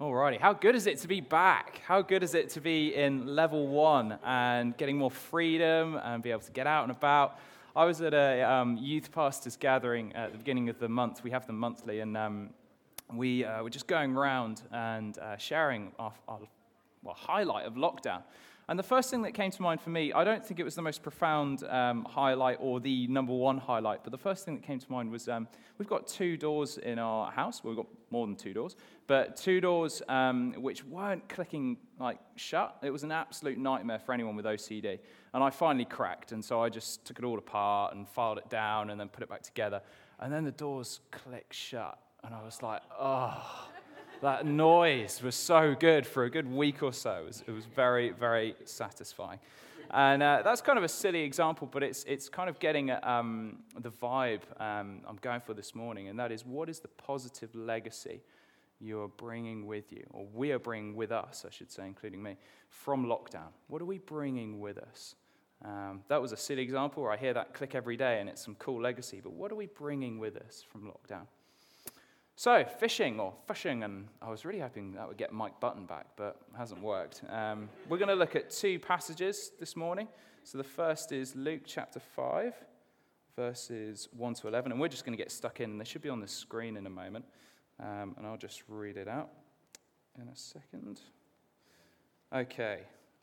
Alrighty, how good is it to be back? How good is it to be in level one and getting more freedom and be able to get out and about? I was at a youth pastors gathering at the beginning of the month. We have them monthly, and we were just going around and sharing our highlight of lockdown. And the first thing that came to mind for me, I don't think it was the most profound highlight or the number one highlight, but the first thing that came to mind was we've got two doors in our house. Well, we've got more than two doors, but two doors which weren't clicking like shut. It was an absolute nightmare for anyone with OCD. And I finally cracked, and so I just took it all apart and filed it down and then put it back together. And then the doors clicked shut, and I was like, oh. That noise was so good for a good week or so. It was very, very satisfying. And that's kind of a silly example, but it's kind of getting at the vibe I'm going for this morning, and that is, what is the positive legacy you are bringing with you, or we are bringing with us, I should say, including me, from lockdown? What are we bringing with us? That was a silly example where I hear that click every day, and it's some cool legacy, but what are we bringing with us from lockdown? So, fishing, and I was really hoping that would get Mike Button back, but it hasn't worked. We're going to look at two passages this morning. So the first is Luke chapter 5, verses 1 to 11, and we're just going to get stuck in. They should be on the screen in a moment, and I'll just read it out in a second. Okay,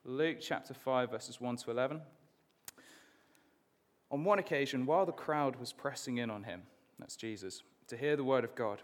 Luke chapter 5, verses 1 to 11. On one occasion, while the crowd was pressing in on him, that's Jesus, to hear the word of God,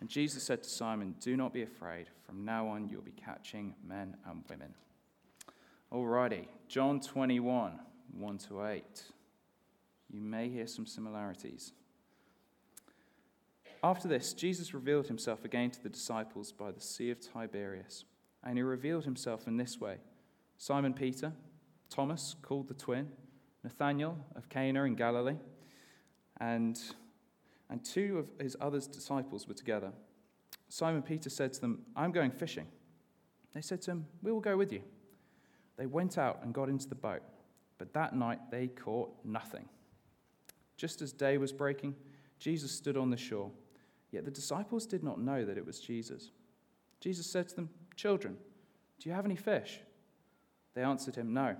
And Jesus said to Simon, "Do not be afraid. From now on you'll be catching men and women." Alrighty, John 21, 1 to 8. You may hear some similarities. After this, Jesus revealed himself again to the disciples by the Sea of Tiberias. And he revealed himself in this way: Simon Peter, Thomas, called the twin, Nathanael of Cana in Galilee, and two of his other disciples were together. Simon Peter said to them, "I'm going fishing." They said to him, "We will go with you." They went out and got into the boat, but that night they caught nothing. Just as day was breaking, Jesus stood on the shore, yet the disciples did not know that it was Jesus. Jesus said to them, "Children, do you have any fish?" They answered him, "No."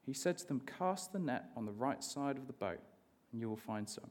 He said to them, "Cast the net on the right side of the boat, and you will find some."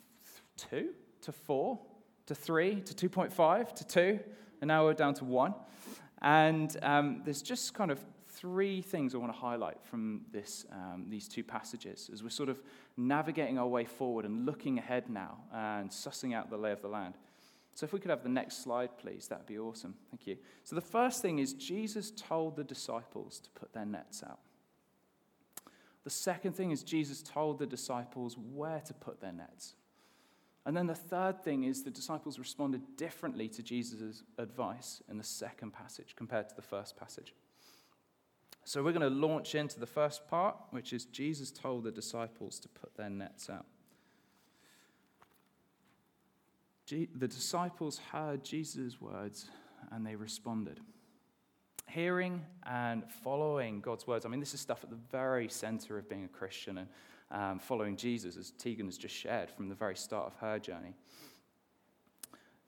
2 to 4 to 3 to 2.5 to 2, and now we're down to 1. And there's just kind of 3 things I want to highlight from this these two passages as we're sort of navigating our way forward and looking ahead now and sussing out the lay of the land. So if we could have the next slide, please, that'd be awesome. Thank you. So the first thing is Jesus told the disciples to put their nets out. The second thing is Jesus told the disciples where to put their nets. And then the third thing is the disciples responded differently to Jesus' advice in the second passage compared to the first passage. So we're going to launch into the first part, which is Jesus told the disciples to put their nets out. The disciples heard Jesus' words and they responded. Hearing and following God's words. I mean, this is stuff at the very center of being a Christian and following Jesus, as Tegan has just shared from the very start of her journey.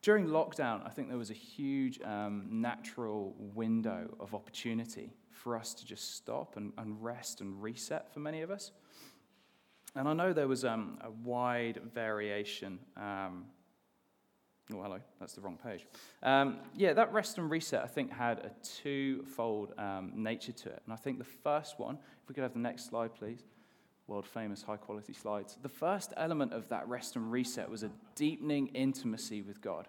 During lockdown, I think there was a huge natural window of opportunity for us to just stop and rest and reset for many of us. And I know there was a wide variation. Oh, hello, that's the wrong page. That rest and reset, I think, had a twofold nature to it. And I think the first one, if we could have the next slide, please. World-famous, high-quality slides. The first element of that rest and reset was a deepening intimacy with God.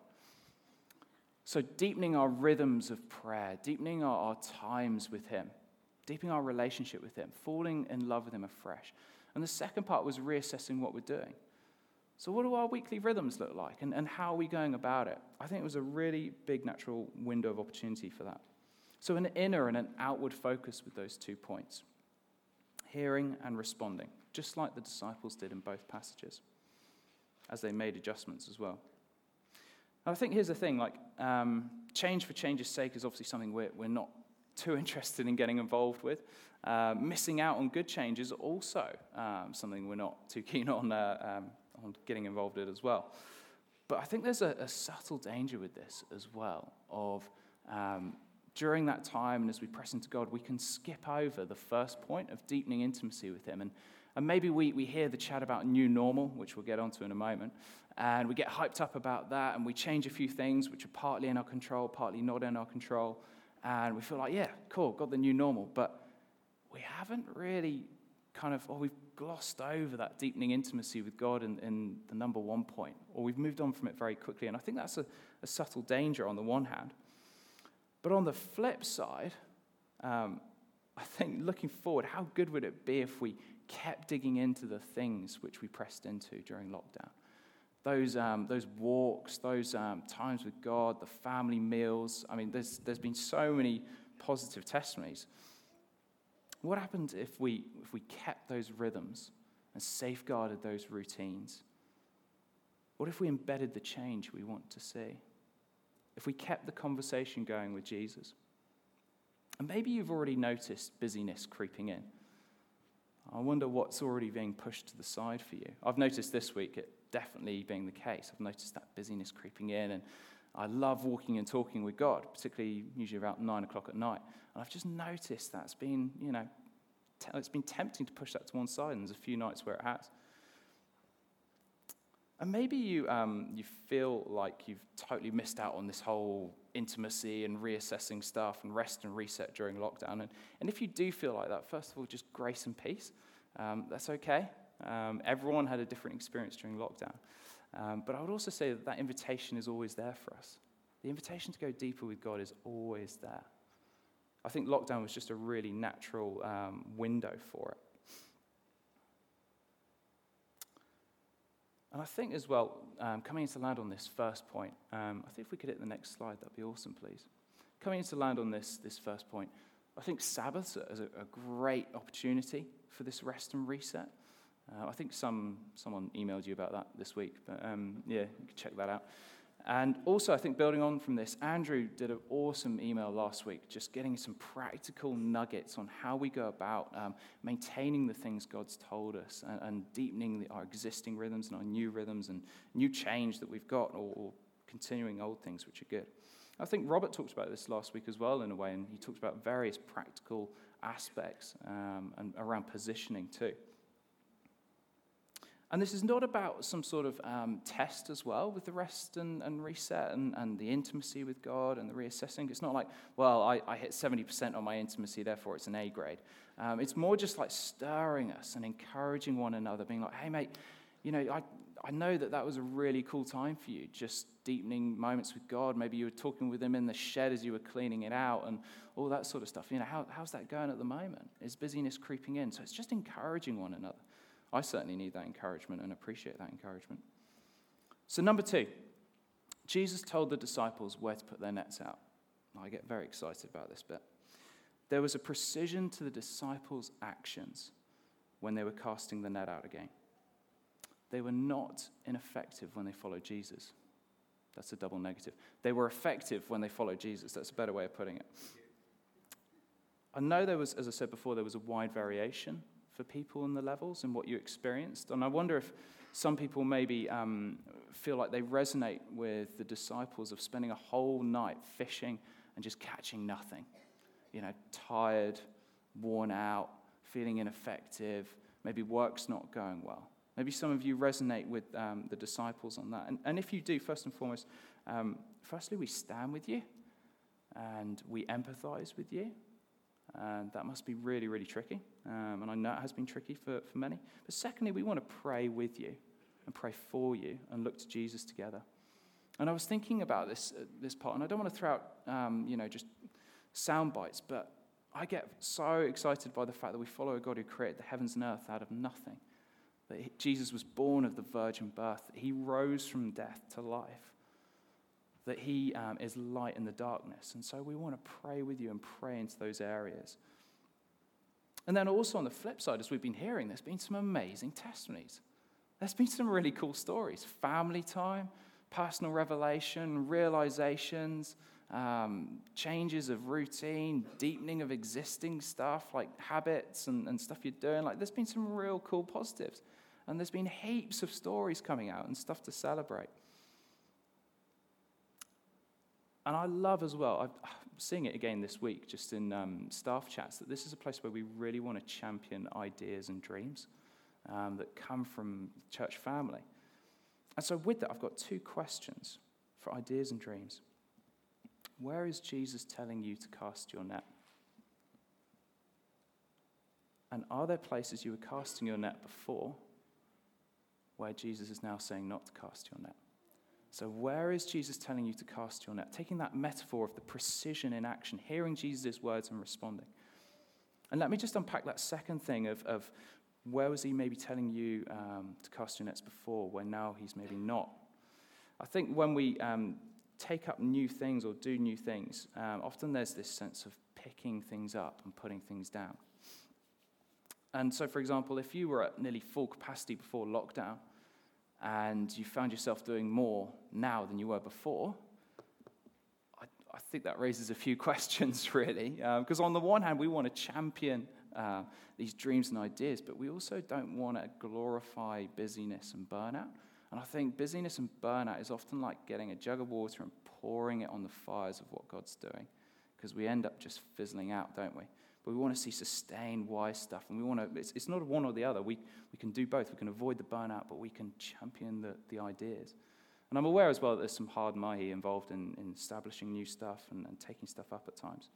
So deepening our rhythms of prayer, deepening our times with him, deepening our relationship with him, falling in love with him afresh. And the second part was reassessing what we're doing. So what do our weekly rhythms look like, and how are we going about it? I think it was a really big natural window of opportunity for that. So an inner and an outward focus with those 2 points. Hearing and responding, just like the disciples did in both passages, as they made adjustments as well. Now, I think here's the thing, like change for change's sake is obviously something we're not too interested in getting involved with. Missing out on good change is also something we're not too keen on getting involved in as well. But I think there's a subtle danger with this as well of during that time, and as we press into God, we can skip over the first point of deepening intimacy with him. And maybe we hear the chat about new normal, which we'll get onto in a moment, and we get hyped up about that, and we change a few things which are partly in our control, partly not in our control, and we feel like, yeah, cool, got the new normal. But we haven't really we've glossed over that deepening intimacy with God in the number 1 point, or we've moved on from it very quickly. And I think that's a subtle danger on the one hand. But on the flip side, I think looking forward, how good would it be if we kept digging into the things which we pressed into during lockdown? Those walks, those times with God, the family meals. I mean, there's been so many positive testimonies. What happened if we kept those rhythms and safeguarded those routines? What if we embedded the change we want to see? If we kept the conversation going with Jesus? And maybe you've already noticed busyness creeping in. I wonder what's already being pushed to the side for you. I've noticed this week it definitely being the case. I've noticed that busyness creeping in, and I love walking and talking with God, particularly usually about 9 o'clock at night. And I've just noticed that's been, it's been tempting to push that to one side, and there's a few nights where it has. And maybe you feel like you've totally missed out on this whole intimacy and reassessing stuff and rest and reset during lockdown. And if you do feel like that, first of all, just grace and peace. That's okay. Everyone had a different experience during lockdown. But I would also say that invitation is always there for us. The invitation to go deeper with God is always there. I think lockdown was just a really natural window for it. And I think as well, coming into land on this first point, I think if we could hit the next slide, that'd be awesome, please. Coming into land on this first point, I think Sabbath is a great opportunity for this rest and reset. I think someone emailed you about that this week, but you can check that out. And also, I think building on from this, Andrew did an awesome email last week, just getting some practical nuggets on how we go about maintaining the things God's told us and deepening our existing rhythms and our new rhythms and new change that we've got or continuing old things which are good. I think Robert talked about this last week as well in a way, and he talked about various practical aspects and around positioning too. And this is not about some sort of test as well with the rest and reset and the intimacy with God and the reassessing. It's not like, well, I hit 70% on my intimacy, therefore it's an A grade. It's more just like stirring us and encouraging one another, being like, hey, mate, I know that was a really cool time for you, just deepening moments with God. Maybe you were talking with him in the shed as you were cleaning it out and all that sort of stuff. How's that going at the moment? Is busyness creeping in? So it's just encouraging one another. I certainly need that encouragement and appreciate that encouragement. So number 2, Jesus told the disciples where to put their nets out. I get very excited about this bit. There was a precision to the disciples' actions when they were casting the net out again. They were not ineffective when they followed Jesus. That's a double negative. They were effective when they followed Jesus. That's a better way of putting it. I know there was, as I said before, there was a wide variation for people in the levels and what you experienced. And I wonder if some people maybe feel like they resonate with the disciples of spending a whole night fishing and just catching nothing. You know, tired, worn out, feeling ineffective, maybe work's not going well. Maybe some of you resonate with the disciples on that. And if you do, first and foremost, firstly, we stand with you and we empathize with you. And that must be really, really tricky. And I know it has been tricky for many. But secondly, we want to pray with you and pray for you and look to Jesus together. And I was thinking about this part, and I don't want to throw out, just sound bites, but I get so excited by the fact that we follow a God who created the heavens and earth out of nothing. That Jesus was born of the virgin birth. That he rose from death to life. That he is light in the darkness. And so we want to pray with you and pray into those areas. And then also on the flip side, as we've been hearing, there's been some amazing testimonies. There's been some really cool stories. Family time, personal revelation, realizations, changes of routine, deepening of existing stuff like habits and stuff you're doing. Like, there's been some real cool positives. And there's been heaps of stories coming out and stuff to celebrate. And I love as well, I'm seeing it again this week, just in staff chats, that this is a place where we really want to champion ideas and dreams that come from church family. And so with that, I've got two questions for ideas and dreams. Where is Jesus telling you to cast your net? And are there places you were casting your net before where Jesus is now saying not to cast your net? So where is Jesus telling you to cast your net? Taking that metaphor of the precision in action, hearing Jesus' words and responding. And let me just unpack that second thing of where was he maybe telling you to cast your nets before, where now he's maybe not. I think when we take up new things or do new things, often there's this sense of picking things up and putting things down. And so, for example, if you were at nearly full capacity before lockdown, and you found yourself doing more now than you were before, I think that raises a few questions, really. Because on the one hand, we want to champion these dreams and ideas, but we also don't want to glorify busyness and burnout. And I think busyness and burnout is often like getting a jug of water and pouring it on the fires of what God's doing, because we end up just fizzling out, don't we? But we want to see sustained, wise stuff. And we want to, it's not one or the other. We can do both. We can avoid the burnout, but we can champion the ideas. And I'm aware as well that there's some hard mahi involved in establishing new stuff and taking stuff up at times.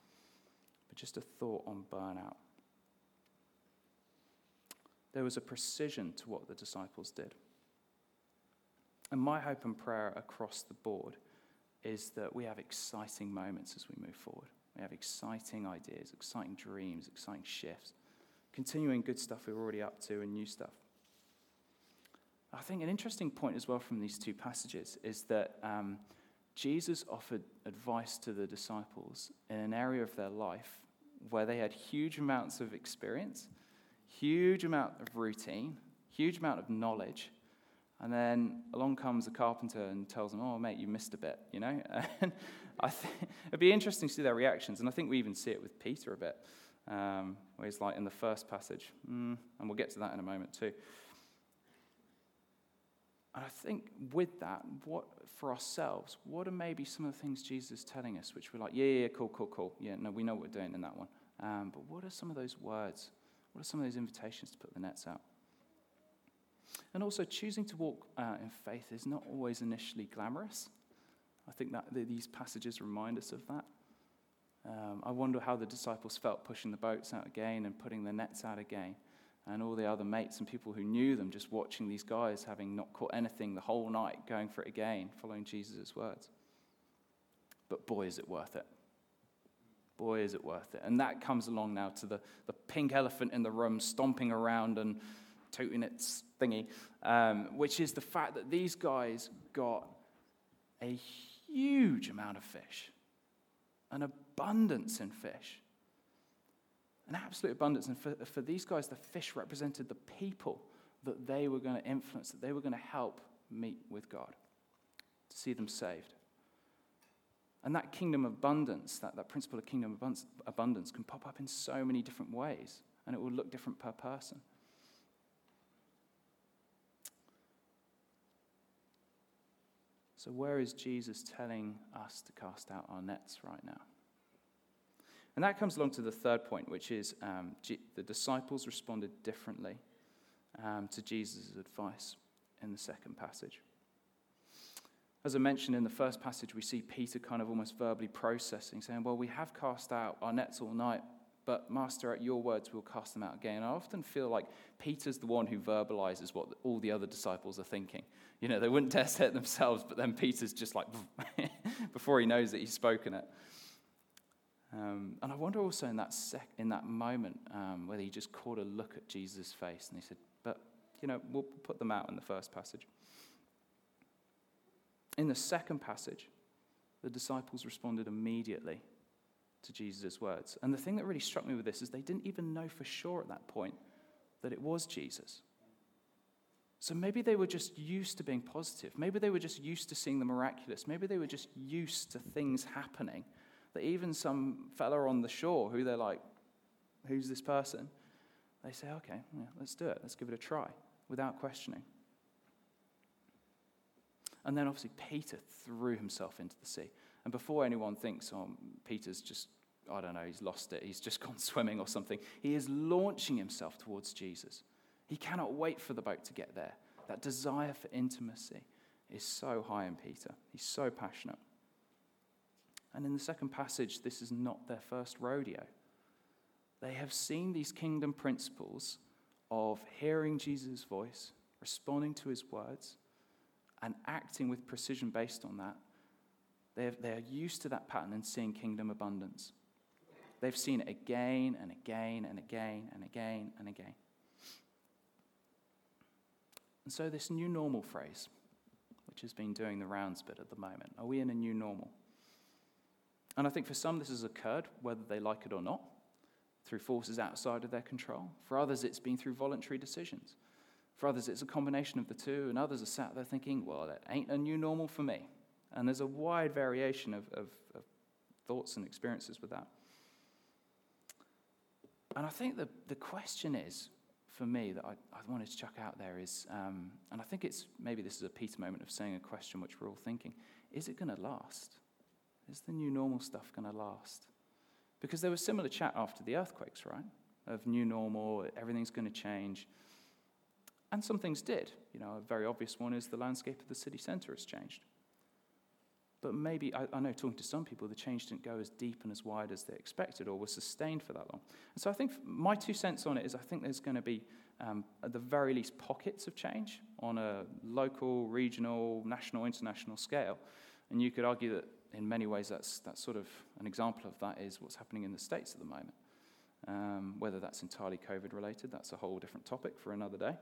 But just a thought on burnout. There was a precision to what the disciples did. And my hope and prayer across the board is that we have exciting moments as we move forward. We have exciting ideas, exciting dreams, exciting shifts, continuing good stuff we're already up to and new stuff. I think an interesting point as well from these two passages is that Jesus offered advice to the disciples in an area of their life where they had huge amounts of experience, huge amount of routine, huge amount of knowledge, and then along comes the carpenter and tells them, oh, mate, you missed a bit, you know? And I think it'd be interesting to see their reactions. And I think we even see it with Peter a bit, where he's like in the first passage. And we'll get to that in a moment too. And I think with that, what for ourselves, what are maybe some of the things Jesus is telling us, which we're like, yeah, cool. Yeah, no, we know what we're doing in that one. But what are some of those words? What are some of those invitations to put the nets out? And also, choosing to walk in faith is not always initially glamorous. I think that these passages remind us of that. I wonder how the disciples felt pushing the boats out again and putting the nets out again, and all the other mates and people who knew them just watching these guys having not caught anything the whole night, going for it again, following Jesus' words. But boy, is it worth it. Boy, is it worth it. And that comes along now to the pink elephant in the room stomping around and tooting its thingy, which is the fact that these guys got a huge amount of fish, an abundance in fish, an absolute abundance. And for these guys, the fish represented the people that they were going to influence, that they were going to help meet with God, to to see them saved. And that kingdom abundance, that principle of kingdom abundance can pop up in so many different ways, and it will look different per person. So where is Jesus telling us to cast out our nets right now? And that comes along to the third point, which is the disciples responded differently to Jesus' advice in the second passage. As I mentioned in the first passage, we see Peter kind of almost verbally processing, saying, well, we have cast out our nets all night, but Master, at your words, we'll cast them out again. And I often feel like Peter's the one who verbalizes what all the other disciples are thinking. You know, they wouldn't test it themselves, but then Peter's just like, before he knows it, he's spoken it. And I wonder also in that moment whether he just caught a look at Jesus' face and he said, but, you know, we'll put them out in the first passage. In the second passage, the disciples responded immediately to Jesus' words. And the thing that really struck me with this is they didn't even know for sure at that point that it was Jesus. So maybe they were just used to being positive. Maybe they were just used to seeing the miraculous. Maybe they were just used to things happening. That even some fella on the shore who they're like, who's this person? They say, okay, yeah, let's do it. Let's give it a try without questioning. And then obviously Peter threw himself into the sea. And before anyone thinks, oh, Peter's just, I don't know, he's lost it. He's just gone swimming or something. He is launching himself towards Jesus. He cannot wait for the boat to get there. That desire for intimacy is so high in Peter. He's so passionate. And in the second passage, this is not their first rodeo. They have seen these kingdom principles of hearing Jesus' voice, responding to his words, and acting with precision based on that. They are used to that pattern and seeing kingdom abundance. They've seen it again and again and again and again and again. And so this new normal phrase, which has been doing the rounds bit at the moment, are we in a new normal? And I think for some this has occurred, whether they like it or not, through forces outside of their control. For others, it's been through voluntary decisions. For others, it's a combination of the two, and others are sat there thinking, well, that ain't a new normal for me. And there's a wide variation of thoughts and experiences with that. And I think the question is, for me, that I wanted to chuck out there is, and I think it's maybe this is a Peter moment of saying a question which we're all thinking, is it going to last? Is the new normal stuff going to last? Because there was similar chat after the earthquakes, right? Of new normal, everything's going to change. And some things did. You know, a very obvious one is the landscape of the city centre has changed. But maybe, I know talking to some people, the change didn't go as deep and as wide as they expected or was sustained for that long. And so I think my 2 cents on it is I think there's going to be, at the very least, pockets of change on a local, regional, national, international scale. And you could argue that in many ways that's sort of an example of that is what's happening in the States at the moment. Whether that's entirely COVID-related, that's a whole different topic for another day.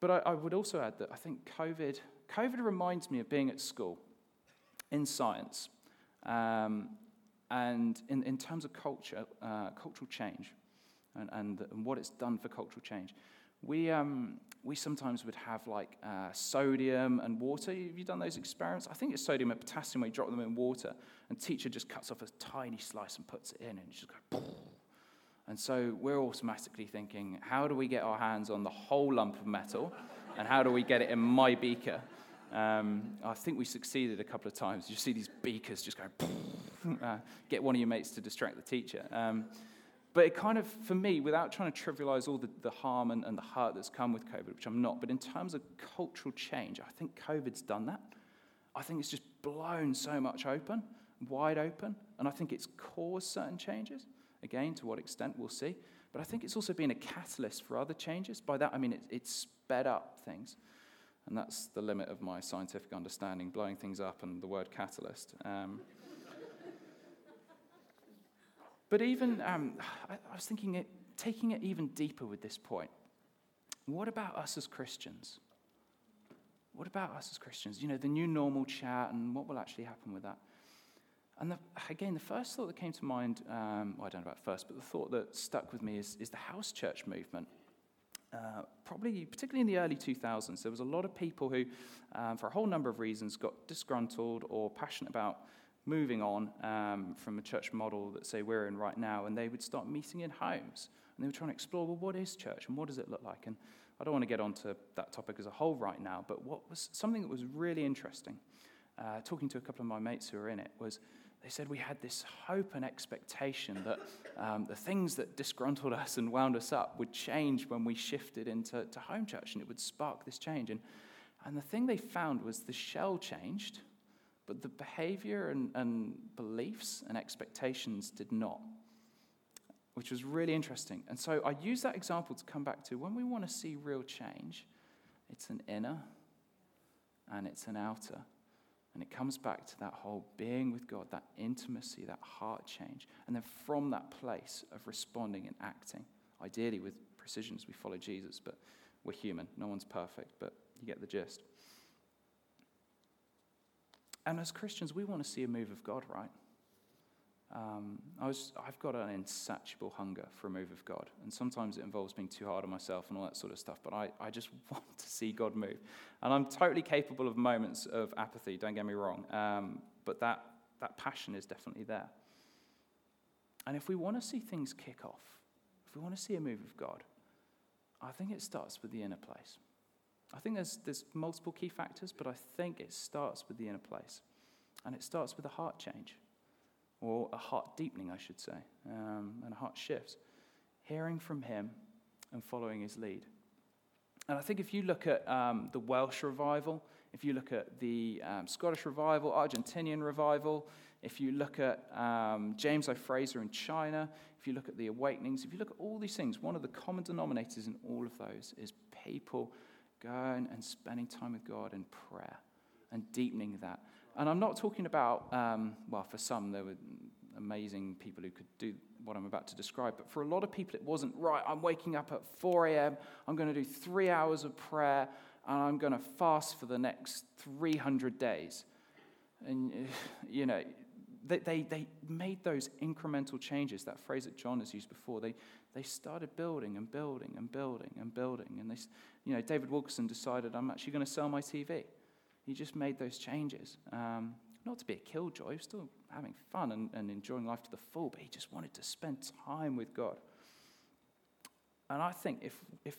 But I would also add that I think COVID reminds me of being at school in science and in terms of culture, cultural change and what it's done for cultural change. We sometimes would have like sodium and water. Have you done those experiments? I think it's sodium and potassium where you drop them in water and teacher just cuts off a tiny slice and puts it in and it just goes boom. And so we're automatically thinking, how do we get our hands on the whole lump of metal and how do we get it in my beaker? I think we succeeded a couple of times. You see these beakers just going boom. Get one of your mates to distract the teacher. But it kind of, for me, without trying to trivialize all the harm and the hurt that's come with COVID, which I'm not, but in terms of cultural change, I think COVID's done that. I think it's just blown so much open, wide open, and I think it's caused certain changes. Again, to what extent, we'll see. But I think it's also been a catalyst for other changes. By that, I mean it's sped up things. And that's the limit of my scientific understanding, blowing things up and the word catalyst. But even, I was thinking, taking it even deeper with this point. What about us as Christians? What about us as Christians? You know, the new normal chat and what will actually happen with that. And again, the first thought that came to mind, well, I don't know about first, but the thought that stuck with me is the house church movement. probably particularly in the early 2000s, there was a lot of people who, for a whole number of reasons, got disgruntled or passionate about moving on from a church model that, say, we're in right now, and they would start meeting in homes, and they were trying to explore, well, what is church, and what does it look like? And I don't want to get onto that topic as a whole right now, but what was something that was really interesting, talking to a couple of my mates who were in it, was they said we had this hope and expectation that the things that disgruntled us and wound us up would change when we shifted into home church, and it would spark this change. And the thing they found was the shell changed, but the behavior and beliefs and expectations did not, which was really interesting. And so I use that example to come back to when we want to see real change, it's an inner and it's an outer. And it comes back to that whole being with God, that intimacy, that heart change. And then from that place of responding and acting, ideally with precision as we follow Jesus, but we're human. No one's perfect, but you get the gist. And as Christians, we want to see a move of God, right? I've got an insatiable hunger for a move of God. And sometimes it involves being too hard on myself and all that sort of stuff. But I just want to see God move. And I'm totally capable of moments of apathy, don't get me wrong. But that passion is definitely there. And if we want to see things kick off, if we want to see a move of God, I think it starts with the inner place. I think there's multiple key factors, but I think it starts with the inner place. And it starts with a heart change, or a heart deepening, I should say, and a heart shift. Hearing from him and following his lead. And I think if you look at the Welsh revival, if you look at the Scottish revival, Argentinian revival, if you look at James O. Fraser in China, if you look at the awakenings, if you look at all these things, one of the common denominators in all of those is people going and spending time with God in prayer and deepening that. And I'm not talking about, for some there were amazing people who could do what I'm about to describe, but for a lot of people it wasn't, right, I'm waking up at 4 a.m., I'm going to do 3 hours of prayer, and I'm going to fast for the next 300 days. And, you know, they made those incremental changes, that phrase that John has used before. They started building and building and building and building. And, David Wilkerson decided, I'm actually going to sell my TV. He just made those changes. Not to be a killjoy, he was still having fun and enjoying life to the full, but he just wanted to spend time with God. And I think if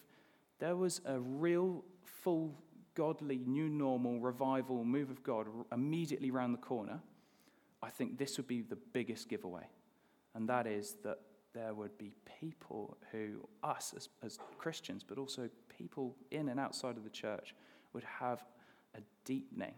there was a real, full, godly, new normal, revival, move of God immediately around the corner, I think this would be the biggest giveaway, and that is that there would be people who, us as Christians, but also people in and outside of the church, would have a deepening,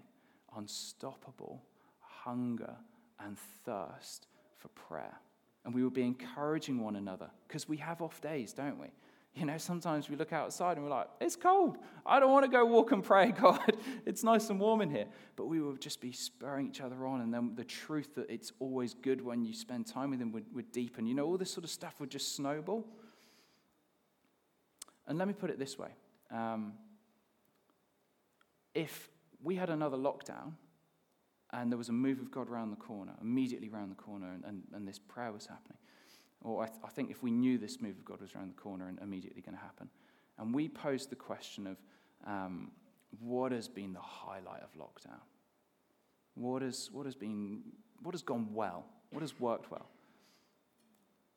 unstoppable hunger and thirst for prayer. And we would be encouraging one another, because we have off days, don't we? You know, sometimes we look outside and we're like, it's cold. I don't want to go walk and pray, God. It's nice and warm in here. But we will just be spurring each other on. And then the truth that it's always good when you spend time with him would deepen. You know, all this sort of stuff would just snowball. And let me put it this way. If we had another lockdown and there was a move of God around the corner, immediately around the corner, and this prayer was happening, or I think if we knew this move of God was around the corner and immediately going to happen, and we posed the question of what has been the highlight of lockdown? What has gone well? What has worked well?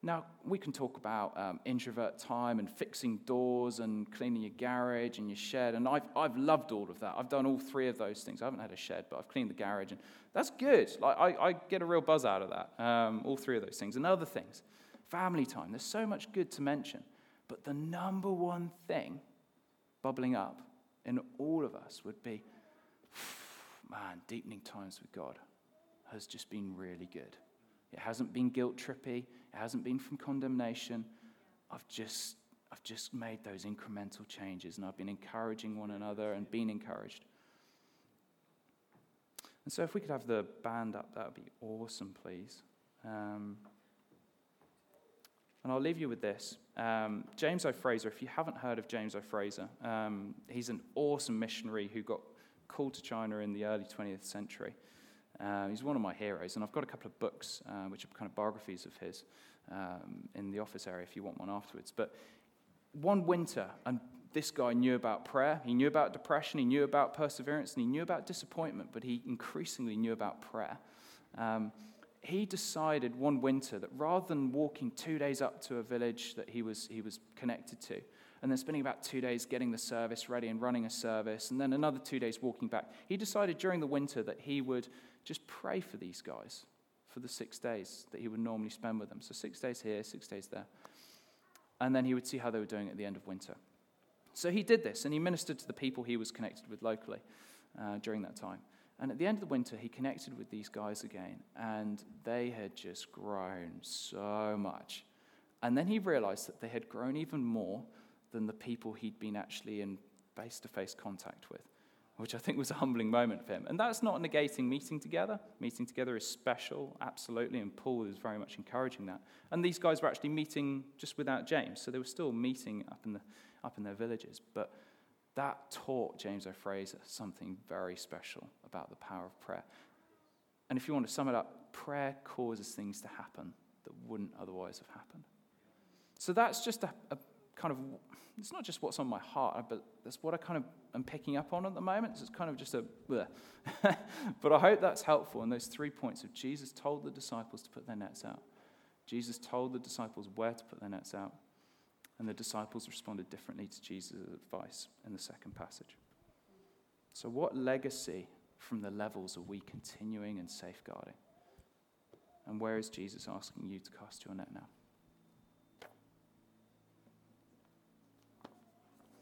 Now, we can talk about introvert time and fixing doors and cleaning your garage and your shed, and I've loved all of that. I've done all three of those things. I haven't had a shed, but I've cleaned the garage, and that's good. Like I get a real buzz out of that, all three of those things. And other things, family time, there's so much good to mention. But the number one thing bubbling up in all of us would be, deepening times with God has just been really good. It hasn't been guilt-trippy. It hasn't been from condemnation. I've just made those incremental changes, and I've been encouraging one another and being encouraged. And so if we could have the band up, that would be awesome, please. And I'll leave you with this. James O. Fraser, if you haven't heard of James O. Fraser, he's an awesome missionary who got called to China in the early 20th century. He's one of my heroes, and I've got a couple of books which are kind of biographies of his in the office area if you want one afterwards. But one winter, and this guy knew about prayer, he knew about depression, he knew about perseverance, and he knew about disappointment, but he increasingly knew about prayer. He decided one winter that rather than walking 2 days up to a village that he was connected to, and then spending about 2 days getting the service ready and running a service, and then another 2 days walking back, he decided during the winter that he would just pray for these guys for the 6 days that he would normally spend with them. So 6 days here, 6 days there. And then he would see how they were doing at the end of winter. So he did this, and he ministered to the people he was connected with locally during that time. And at the end of the winter, he connected with these guys again, and they had just grown so much. And then he realized that they had grown even more than the people he'd been actually in face-to-face contact with, which I think was a humbling moment for him. And that's not negating meeting together. Meeting together is special, absolutely, and Paul is very much encouraging that. And these guys were actually meeting just without James, so they were still meeting up in their villages. But that taught James O. Fraser something very special about the power of prayer. And if you want to sum it up, prayer causes things to happen that wouldn't otherwise have happened. So that's just a kind of, it's not just what's on my heart, but that's what I kind of am picking up on at the moment. So it's kind of just a, but I hope that's helpful. And those 3 points of Jesus told the disciples to put their nets out. Jesus told the disciples where to put their nets out. And the disciples responded differently to Jesus' advice in the second passage. So what legacy from the levels are we continuing and safeguarding? And where is Jesus asking you to cast your net now?